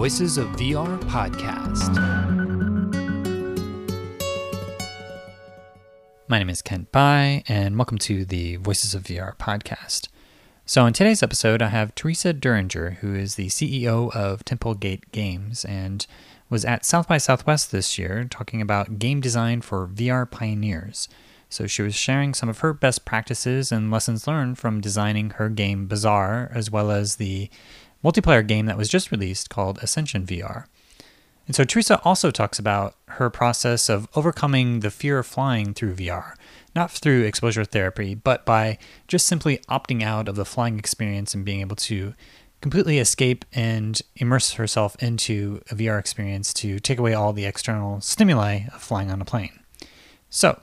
Voices of VR podcast. My name is Kent Bye, and welcome to the Voices of VR podcast. So in today's episode, I have Teresa Duringer, who is the CEO of Temple Gates Games and was at South by Southwest this year talking about game design for VR pioneers. So she was sharing some of her best practices and lessons learned from designing her game Bazaar, as well as the multiplayer game that was just released called Ascension VR. And so Teresa also talks about her process of overcoming the fear of flying through VR, not through exposure therapy, but by just simply opting out of the flying experience and being able to completely escape and immerse herself into a VR experience to take away all the external stimuli of flying on a plane. So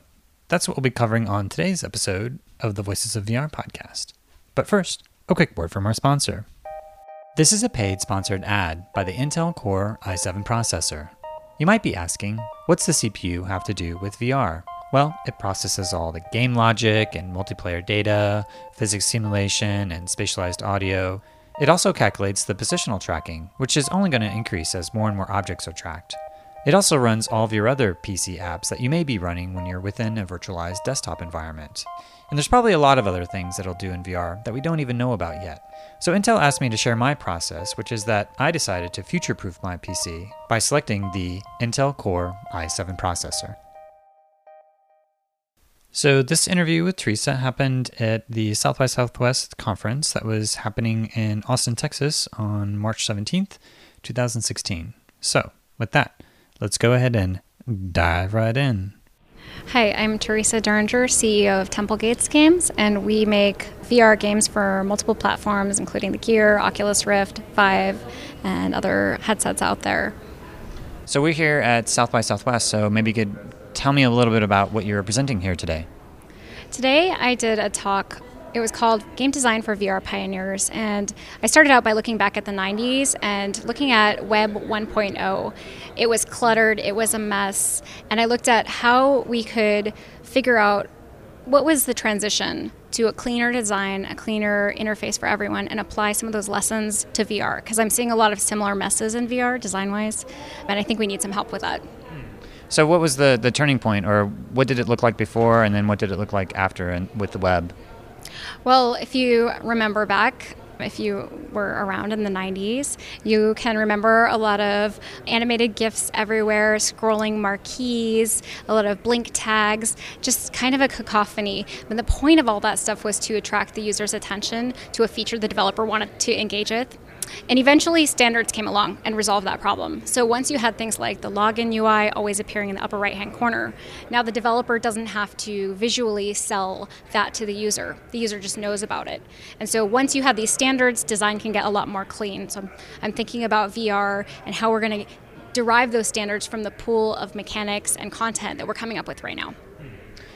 that's what we'll be covering on today's episode of the Voices of VR podcast. But first, a quick word from our sponsor. This is a paid sponsored ad by the Intel Core i7 processor. You might be asking, what's the CPU have to do with VR? Well, it processes all the game logic and multiplayer data, physics simulation, and spatialized audio. It also calculates the positional tracking, which is only going to increase as more and more objects are tracked. It also runs all of your other PC apps that you may be running when you're within a virtualized desktop environment. And there's probably a lot of other things that'll do in VR that we don't even know about yet. So Intel asked me to share my process, which is that I decided to future-proof my PC by selecting the Intel Core i7 processor. So this interview with Teresa happened at the South by Southwest conference that was happening in Austin, Texas on March 17th, 2016. So with that, let's go ahead and dive right in. Hi, I'm Teresa Duringer, CEO of Temple Gates Games, and we make VR games for multiple platforms, including the Gear, Oculus Rift, Vive, and other headsets out there. So we're here at South by Southwest, so maybe you could tell me a little bit about what you're presenting here today. Today I did a talk. It was called Game Design for VR Pioneers, and I started out by looking back at the 90s and looking at Web 1.0. It was cluttered, it was a mess, and I looked at how we could figure out what was the transition to a cleaner design, a cleaner interface for everyone, and apply some of those lessons to VR, because I'm seeing a lot of similar messes in VR design-wise, and I think we need some help with that. So what was the turning point, or what did it look like before, and then what did it look like after and with the web? Well, if you remember back, if you were around in the 90s, you can remember a lot of animated GIFs everywhere, scrolling marquees, a lot of blink tags, just kind of a cacophony. And the point of all that stuff was to attract the user's attention to a feature the developer wanted to engage with. And eventually standards came along and resolved that problem. So once you had things like the login UI always appearing in the upper right-hand corner, now the developer doesn't have to visually sell that to the user. The user just knows about it. And so once you have these standards, design can get a lot more clean. So I'm thinking about VR and how we're going to derive those standards from the pool of mechanics and content that we're coming up with right now.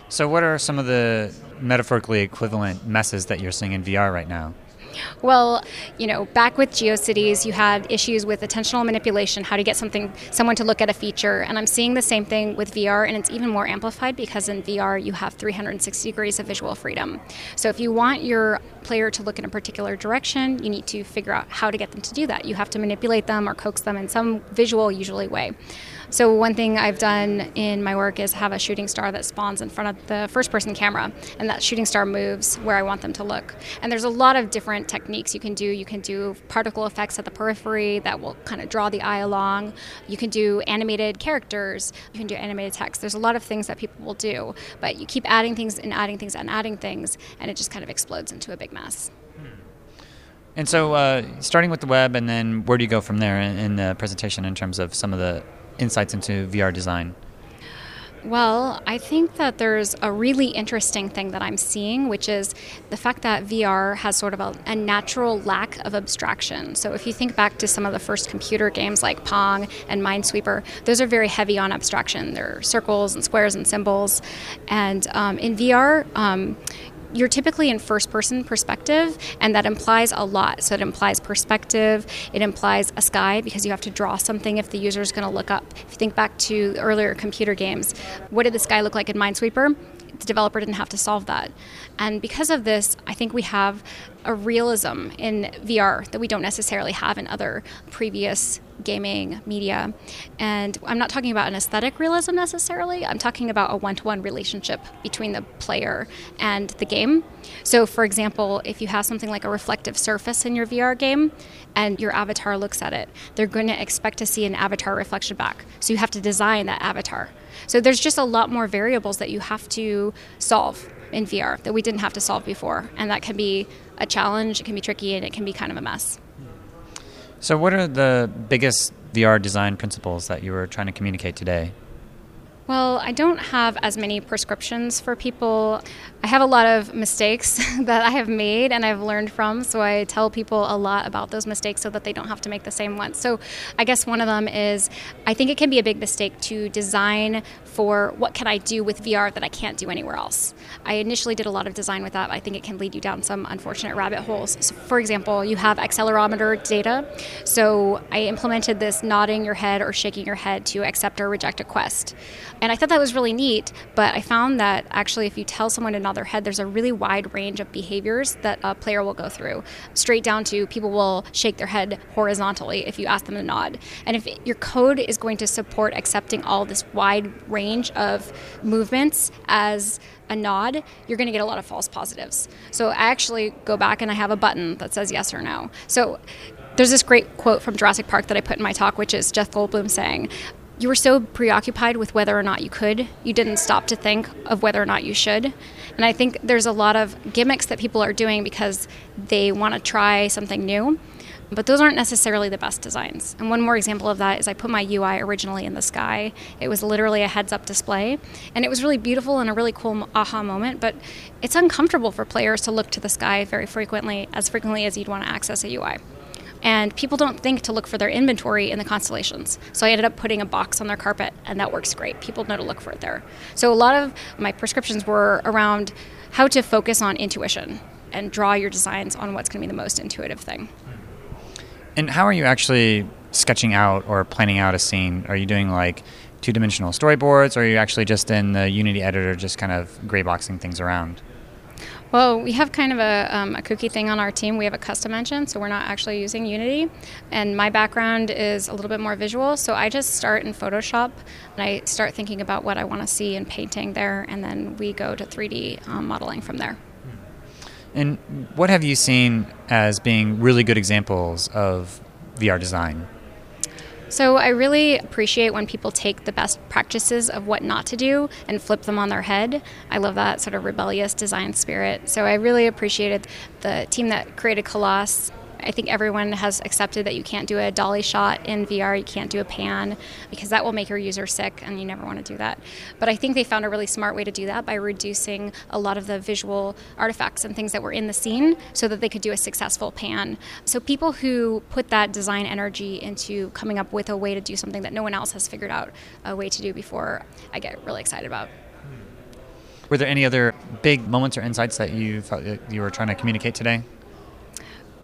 So what are some of the metaphorically equivalent messes that you're seeing in VR right now? Well, you know, back with GeoCities, you had issues with attentional manipulation, how to get someone to look at a feature. And I'm seeing the same thing with VR, and it's even more amplified because in VR you have 360 degrees of visual freedom. So if you want your player to look in a particular direction, you need to figure out how to get them to do that. You have to manipulate them or coax them in some visual, usually, way. So one thing I've done in my work is have a shooting star that spawns in front of the first-person camera, and that shooting star moves where I want them to look. And there's a lot of different techniques you can do. You can do particle effects at the periphery that will kind of draw the eye along. You can do animated characters. You can do animated text. There's a lot of things that people will do, but you keep adding things and adding things and adding things, and it just kind of explodes into a big mess. And so starting with the web, and then where do you go from there in the presentation in terms of some of the insights into VR design? Well, I think that there's a really interesting thing that I'm seeing, which is the fact that VR has sort of a natural lack of abstraction. So if you think back to some of the first computer games like Pong and Minesweeper, those are very heavy on abstraction. They're circles and squares and symbols. And in VR, you're typically in first-person perspective, and that implies a lot. So it implies perspective, it implies a sky, because you have to draw something if the user is going to look up. If you think back to earlier computer games, what did the sky look like in Minesweeper? The developer didn't have to solve that. And because of this, I think we have a realism in VR that we don't necessarily have in other previous gaming media. And I'm not talking about an aesthetic realism necessarily. I'm talking about a one-to-one relationship between the player and the game. So for example, if you have something like a reflective surface in your VR game and your avatar looks at it, they're going to expect to see an avatar reflection back. So you have to design that avatar. So there's just a lot more variables that you have to solve in VR that we didn't have to solve before. And that can be a challenge, it can be tricky, and it can be kind of a mess. So what are the biggest VR design principles that you were trying to communicate today? Well, I don't have as many prescriptions for people. I have a lot of mistakes that I have made and I've learned from, so I tell people a lot about those mistakes so that they don't have to make the same ones. So I guess one of them is, I think it can be a big mistake to design for what can I do with VR that I can't do anywhere else. I initially did a lot of design with that. I think it can lead you down some unfortunate rabbit holes. So for example, you have accelerometer data. So I implemented this nodding your head or shaking your head to accept or reject a quest. And I thought that was really neat, but I found that actually if you tell someone to nod their head, there's a really wide range of behaviors that a player will go through, straight down to people will shake their head horizontally if you ask them to nod. And if your code is going to support accepting all this wide range of movements as a nod, you're going to get a lot of false positives. So I actually go back and I have a button that says yes or no. So there's this great quote from Jurassic Park that I put in my talk, which is Jeff Goldblum saying, "You were so preoccupied with whether or not you could, you didn't stop to think of whether or not you should." And I think there's a lot of gimmicks that people are doing because they want to try something new, but those aren't necessarily the best designs. And one more example of that is I put my UI originally in the sky. It was literally a heads-up display, and it was really beautiful and a really cool aha moment, but it's uncomfortable for players to look to the sky very frequently as you'd want to access a UI. And people don't think to look for their inventory in the constellations. So I ended up putting a box on their carpet, and that works great. People know to look for it there. So a lot of my prescriptions were around how to focus on intuition and draw your designs on what's going to be the most intuitive thing. And how are you actually sketching out or planning out a scene? Are you doing like two-dimensional storyboards, or are you actually just in the Unity editor just kind of grayboxing things around? Well, we have kind of a kooky thing on our team. We have a custom engine, so we're not actually using Unity. And my background is a little bit more visual, so I just start in Photoshop, and I start thinking about what I want to see in painting there, and then we go to 3D modeling from there. And what have you seen as being really good examples of VR design? So I really appreciate when people take the best practices of what not to do and flip them on their head. I love that sort of rebellious design spirit. So I really appreciated the team that created Colossus. I think everyone has accepted that you can't do a dolly shot in VR, you can't do a pan, because that will make your user sick and you never want to do that. But I think they found a really smart way to do that by reducing a lot of the visual artifacts and things that were in the scene so that they could do a successful pan. So people who put that design energy into coming up with a way to do something that no one else has figured out a way to do before, I get really excited about. Were there any other big moments or insights that you felt you were trying to communicate today?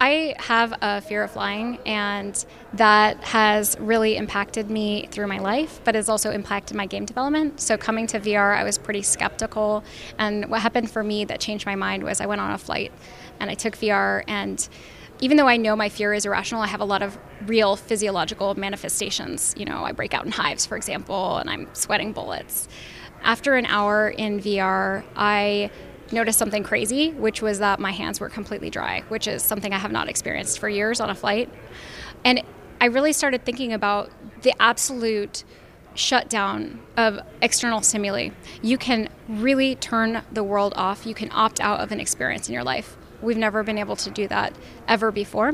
I have a fear of flying, and that has really impacted me through my life, but has also impacted my game development. So coming to VR, I was pretty skeptical, and what happened for me that changed my mind was I went on a flight, and I took VR, and even though I know my fear is irrational, I have a lot of real physiological manifestations. You know, I break out in hives, for example, and I'm sweating bullets. After an hour in VR, I noticed something crazy, which was that my hands were completely dry, which is something I have not experienced for years on a flight. And I really started thinking about the absolute shutdown of external stimuli. You can really turn the world off. You can opt out of an experience in your life. We've never been able to do that ever before.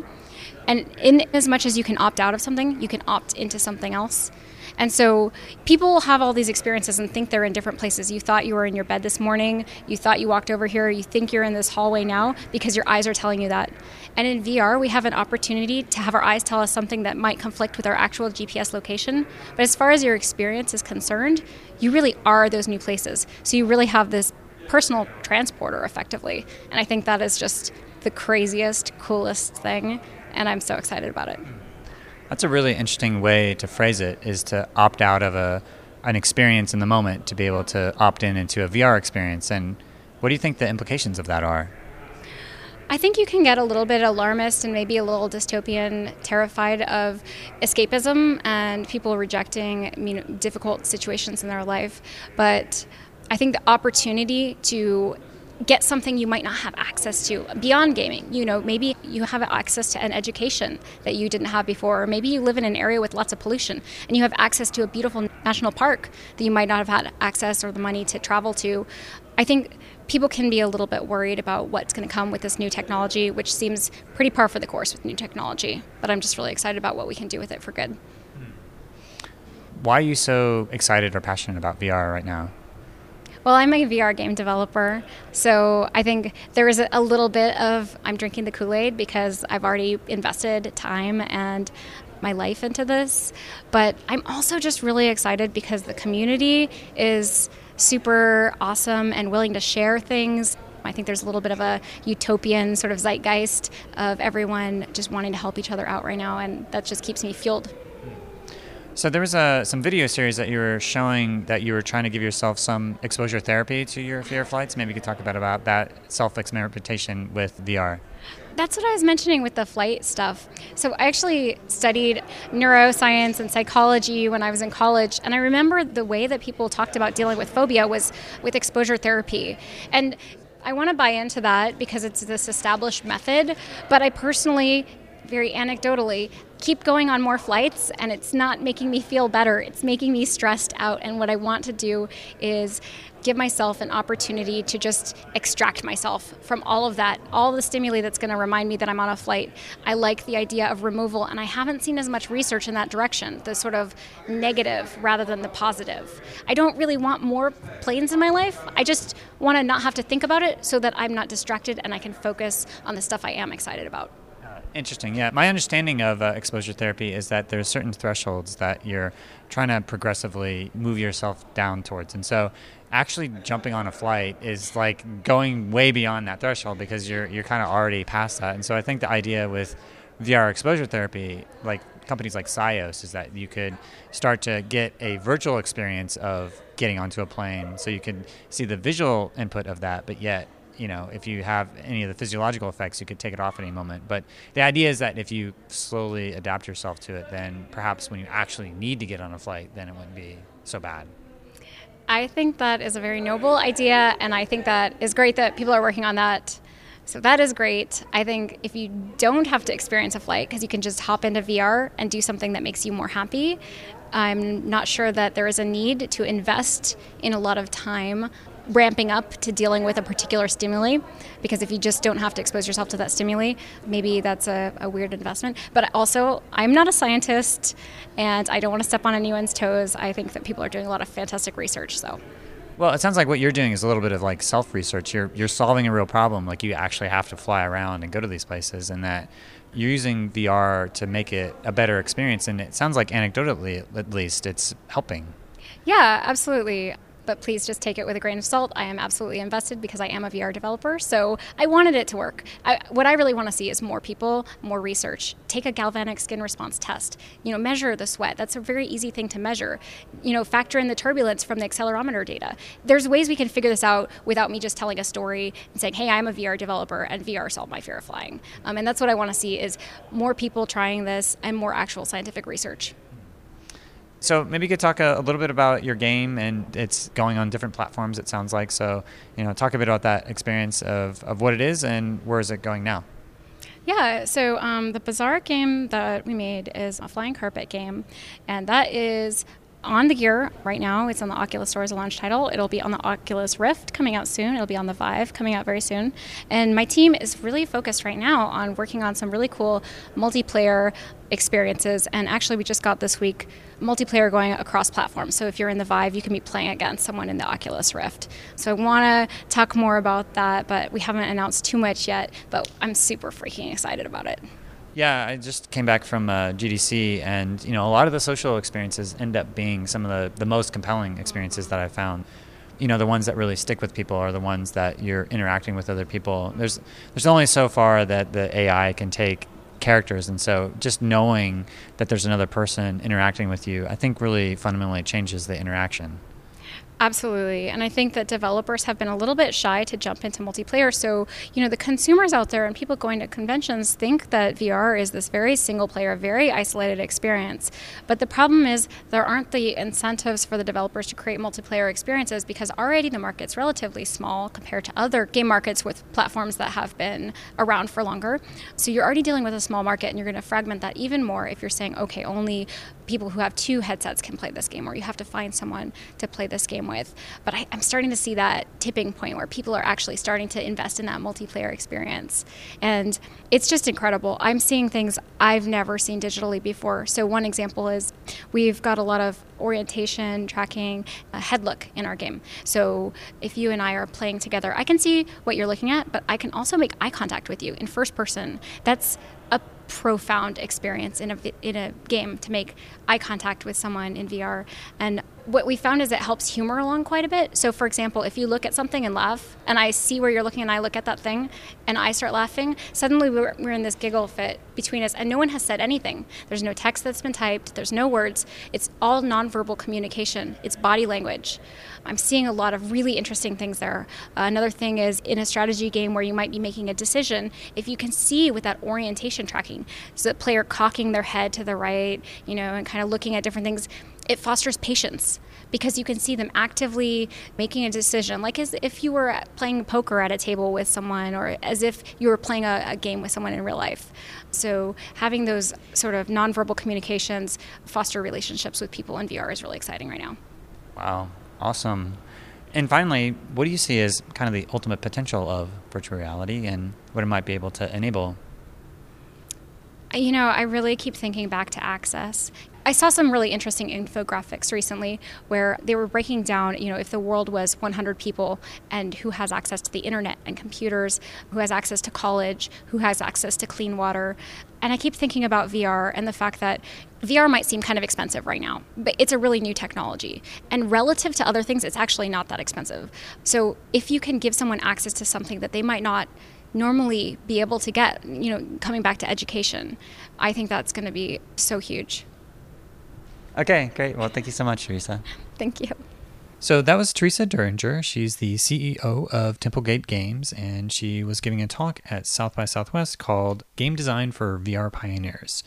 And in as much as you can opt out of something, you can opt into something else. And so people have all these experiences and think they're in different places. You thought you were in your bed this morning. You thought you walked over here. You think you're in this hallway now because your eyes are telling you that. And in VR, we have an opportunity to have our eyes tell us something that might conflict with our actual GPS location. But as far as your experience is concerned, you really are those new places. So you really have this personal transporter effectively. And I think that is just the craziest, coolest thing. And I'm so excited about it. That's a really interesting way to phrase it, is to opt out of an experience in the moment to be able to opt in into a VR experience. And what do you think the implications of that are? I think you can get a little bit alarmist and maybe a little dystopian, terrified of escapism and people rejecting, you know, difficult situations in their life. But I think the opportunity to get something you might not have access to beyond gaming. You know, maybe you have access to an education that you didn't have before, or maybe you live in an area with lots of pollution and you have access to a beautiful national park that you might not have had access or the money to travel to. I think people can be a little bit worried about what's going to come with this new technology, which seems pretty par for the course with new technology. But I'm just really excited about what we can do with it for good. Why are you so excited or passionate about VR right now? Well, I'm a VR game developer, so I think there is a little bit of I'm drinking the Kool-Aid because I've already invested time and my life into this. But I'm also just really excited because the community is super awesome and willing to share things. I think there's a little bit of a utopian sort of zeitgeist of everyone just wanting to help each other out right now, and that just keeps me fueled. So there was some video series that you were showing that you were trying to give yourself some exposure therapy to your fear flights. Maybe you could talk about that self-experimentation with VR. That's what I was mentioning with the flight stuff. So I actually studied neuroscience and psychology when I was in college, and I remember the way that people talked about dealing with phobia was with exposure therapy. And I want to buy into that because it's this established method, but I personally, very anecdotally, keep going on more flights and it's not making me feel better. It's making me stressed out. And what I want to do is give myself an opportunity to just extract myself from all of that, all the stimuli that's going to remind me that I'm on a flight. I like the idea of removal, and I haven't seen as much research in that direction, the sort of negative rather than the positive. I don't really want more planes in my life. I just want to not have to think about it so that I'm not distracted and I can focus on the stuff I am excited about. Interesting. Yeah, my understanding of exposure therapy is that there's certain thresholds that you're trying to progressively move yourself down towards, and so actually jumping on a flight is like going way beyond that threshold because you're kind of already past that. And so I think the idea with VR exposure therapy, like companies like Sios, is that you could start to get a virtual experience of getting onto a plane, so you can see the visual input of that, but yet, you know, if you have any of the physiological effects, you could take it off at any moment. But the idea is that if you slowly adapt yourself to it, then perhaps when you actually need to get on a flight, then it wouldn't be so bad. I think that is a very noble idea, and I think that is great that people are working on that. So that is great. I think if you don't have to experience a flight because you can just hop into VR and do something that makes you more happy, I'm not sure that there is a need to invest in a lot of time ramping up to dealing with a particular stimuli, because if you just don't have to expose yourself to that stimuli, maybe that's a weird investment. But also, I'm not a scientist and I don't want to step on anyone's toes. I think that people are doing a lot of fantastic research. So, well, it sounds like what you're doing is a little bit of like self-research. You're solving a real problem. Like, you actually have to fly around and go to these places, and that you're using VR to make it a better experience. And it sounds like, anecdotally at least, it's helping. Yeah, absolutely. But please just take it with a grain of salt. I am absolutely invested because I am a VR developer, so I wanted it to work. What I really want to see is more people, more research. Take a galvanic skin response test. You know, measure the sweat. That's a very easy thing to measure. You know, factor in the turbulence from the accelerometer data. There's ways we can figure this out without me just telling a story and saying, hey, I'm a VR developer and VR solved my fear of flying. And that's what I want to see, is more people trying this and more actual scientific research. So maybe you could talk a little bit about your game, and it's going on different platforms, it sounds like. So, you know, talk a bit about that experience of what it is and where is it going now. Yeah, so the Bazaar game that we made is a flying carpet game, and that is on the Gear right now. It's on the Oculus Store as a launch title. It'll be on the Oculus Rift coming out soon. It'll be on the Vive coming out very soon. And my team is really focused right now on working on some really cool multiplayer experiences. And actually, we just got this week multiplayer going across platforms. So if you're in the Vive, you can be playing against someone in the Oculus Rift. So I want to talk more about that, but we haven't announced too much yet. But I'm super freaking excited about it. Yeah, I just came back from GDC, and you know, a lot of the social experiences end up being some of the most compelling experiences that I've found. You know, the ones that really stick with people are the ones that you're interacting with other people. There's only so far that the AI can take characters, and so just knowing that there's another person interacting with you, I think really fundamentally changes the interaction. Absolutely. And I think that developers have been a little bit shy to jump into multiplayer. So, you know, the consumers out there and people going to conventions think that VR is this very single player, very isolated experience. But the problem is there aren't the incentives for the developers to create multiplayer experiences because already the market's relatively small compared to other game markets with platforms that have been around for longer. So you're already dealing with a small market and you're going to fragment that even more if you're saying, okay, only people who have two headsets can play this game, or you have to find someone to play this game with. But I'm starting to see that tipping point where people are actually starting to invest in that multiplayer experience. And it's just incredible. I'm seeing things I've never seen digitally before. So one example is we've got a lot of orientation, tracking, head look in our game. So if you and I are playing together, I can see what you're looking at, but I can also make eye contact with you in first person. That's a profound experience in a game, to make eye contact with someone in VR. And what we found is it helps humor along quite a bit. So for example, if you look at something and laugh, and I see where you're looking and I look at that thing and I start laughing, suddenly we're in this giggle fit between us and no one has said anything. There's no text that's been typed, there's no words. It's all nonverbal communication, it's body language. I'm seeing a lot of really interesting things there. Another thing is in a strategy game where you might be making a decision, if you can see with that orientation tracking, so the player cocking their head to the right, you know, and kind of looking at different things, it fosters patience because you can see them actively making a decision, like as if you were playing poker at a table with someone, or as if you were playing a game with someone in real life. So having those sort of nonverbal communications foster relationships with people in VR is really exciting right now. Wow, awesome. And finally, what do you see as kind of the ultimate potential of virtual reality and what it might be able to enable? You know, I really keep thinking back to access. I saw some really interesting infographics recently where they were breaking down, you know, if the world was 100 people and who has access to the internet and computers, who has access to college, who has access to clean water. And I keep thinking about VR and the fact that VR might seem kind of expensive right now, but it's a really new technology. And relative to other things, it's actually not that expensive. So if you can give someone access to something that they might not normally be able to get, you know, coming back to education, I think that's going to be so huge. Okay, great. Well, thank you so much, Teresa. Thank you. So that was Teresa Duringer. She's the CEO of Temple Gates Games, and she was giving a talk at South by Southwest called Game Design for VR Pioneers.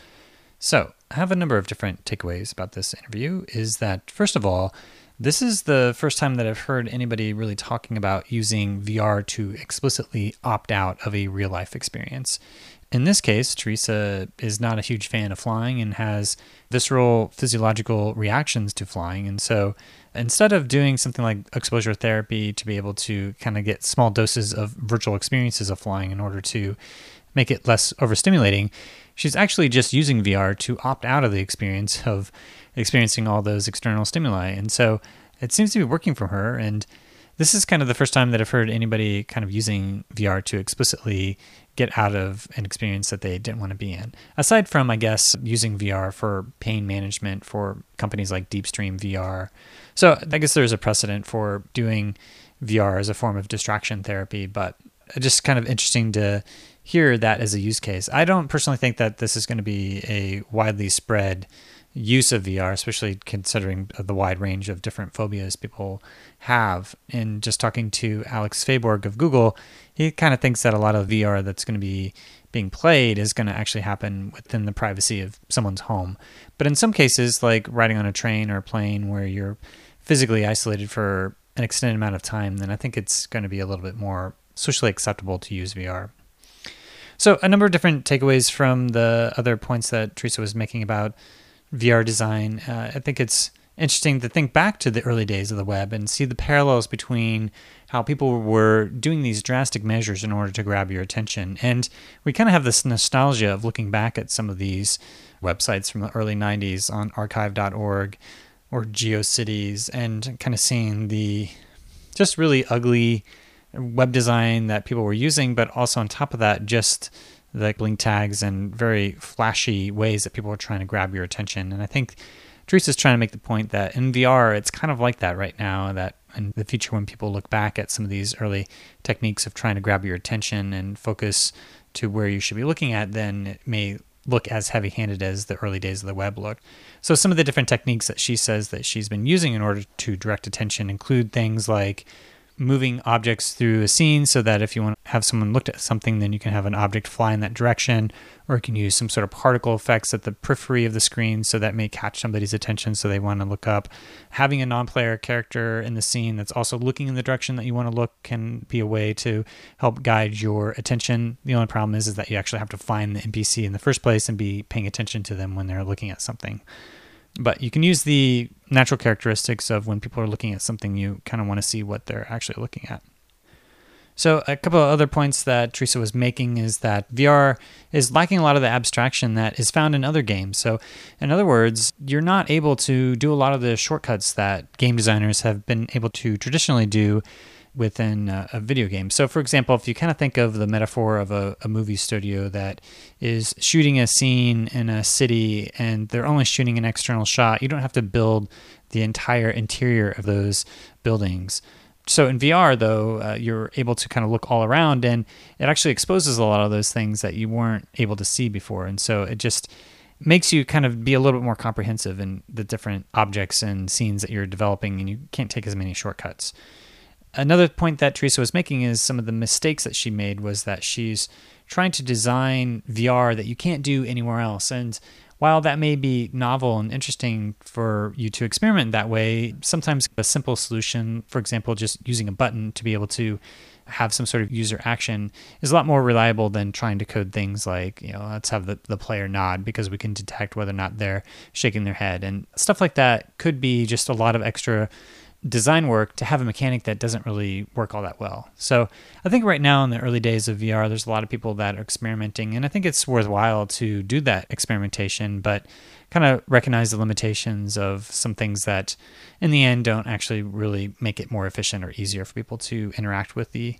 So I have a number of different takeaways about this interview. Is that, first of all, this is the first time that I've heard anybody really talking about using VR to explicitly opt out of a real-life experience. In this case, Teresa is not a huge fan of flying and has visceral physiological reactions to flying. And so instead of doing something like exposure therapy to be able to kind of get small doses of virtual experiences of flying in order to make it less overstimulating, she's actually just using VR to opt out of the experience of experiencing all those external stimuli. And so it seems to be working for her. And this is kind of the first time that I've heard anybody kind of using VR to explicitly get out of an experience that they didn't want to be in. Aside from, I guess, using VR for pain management for companies like Deepstream VR. So I guess there's a precedent for doing VR as a form of distraction therapy, but just kind of interesting to hear that as a use case. I don't personally think that this is going to be a widely spread use of VR, especially considering the wide range of different phobias people have. And just talking to Alex Faborg of Google, he kind of thinks that a lot of VR that's going to be being played is going to actually happen within the privacy of someone's home. But in some cases, like riding on a train or a plane where you're physically isolated for an extended amount of time, then I think it's going to be a little bit more socially acceptable to use VR. So a number of different takeaways from the other points that Teresa was making about VR design. I think it's interesting to think back to the early days of the web and see the parallels between how people were doing these drastic measures in order to grab your attention. And we kind of have this nostalgia of looking back at some of these websites from the early 90s on archive.org or GeoCities and kind of seeing the just really ugly web design that people were using, but also on top of that, just the link tags and very flashy ways that people are trying to grab your attention. And I think Teresa's trying to make the point that in VR, it's kind of like that right now, that in the future when people look back at some of these early techniques of trying to grab your attention and focus to where you should be looking at, then it may look as heavy-handed as the early days of the web looked. So some of the different techniques that she says that she's been using in order to direct attention include things like moving objects through a scene so that if you want to have someone look at something, then you can have an object fly in that direction, or you can use some sort of particle effects at the periphery of the screen so that may catch somebody's attention so they want to look up. Having a non-player character in the scene that's also looking in the direction that you want to look can be a way to help guide your attention. The only problem is that you actually have to find the NPC in the first place and be paying attention to them when they're looking at something. But you can use the natural characteristics of when people are looking at something, you kind of want to see what they're actually looking at. So a couple of other points that Teresa was making is that VR is lacking a lot of the abstraction that is found in other games. So in other words, you're not able to do a lot of the shortcuts that game designers have been able to traditionally do within a video game. So for example, if you kind of think of the metaphor of a movie studio that is shooting a scene in a city and they're only shooting an external shot, you don't have to build the entire interior of those buildings. So in VR though, you're able to kind of look all around, and it actually exposes a lot of those things that you weren't able to see before. And so it just makes you kind of be a little bit more comprehensive in the different objects and scenes that you're developing, and you can't take as many shortcuts. Another point that Teresa was making is some of the mistakes that she made was that she's trying to design VR that you can't do anywhere else. And while that may be novel and interesting for you to experiment that way, sometimes a simple solution, for example, just using a button to be able to have some sort of user action, is a lot more reliable than trying to code things like, you know, let's have the player nod because we can detect whether or not they're shaking their head. And stuff like that could be just a lot of extra design work to have a mechanic that doesn't really work all that well. So I think right now in the early days of VR, there's a lot of people that are experimenting, and I think it's worthwhile to do that experimentation, but kind of recognize the limitations of some things that in the end don't actually really make it more efficient or easier for people to interact with the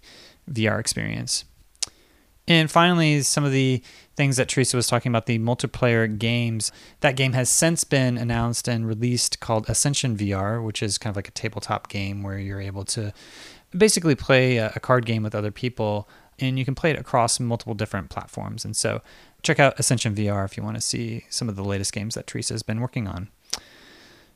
VR experience. And finally, some of the things that Teresa was talking about, the multiplayer games. That game has since been announced and released called Ascension VR, which is kind of like a tabletop game where you're able to basically play a card game with other people, and you can play it across multiple different platforms. And so check out Ascension VR if you want to see some of the latest games that Teresa has been working on.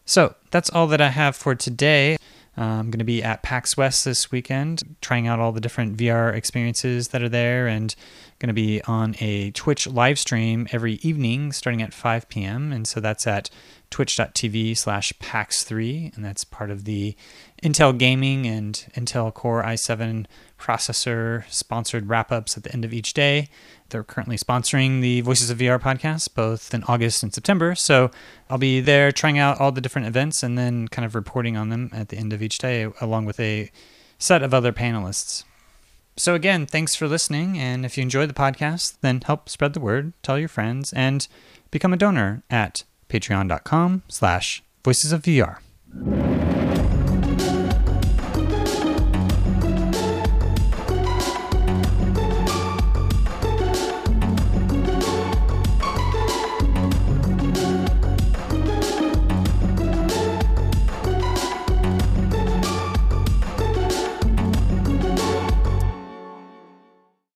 So that's all that I have for today. I'm going to be at PAX West this weekend, trying out all the different VR experiences that are there, and going to be on a Twitch live stream every evening starting at 5 p.m. And so that's at twitch.tv/PAX3, and that's part of the Intel Gaming and Intel Core i7 processor sponsored wrap-ups at the end of each day. They're currently sponsoring the Voices of VR podcast, both in August and September. So I'll be there trying out all the different events and then kind of reporting on them at the end of each day, along with a set of other panelists. So again, thanks for listening. And if you enjoyed the podcast, then help spread the word, tell your friends, and become a donor at patreon.com/voicesofvr.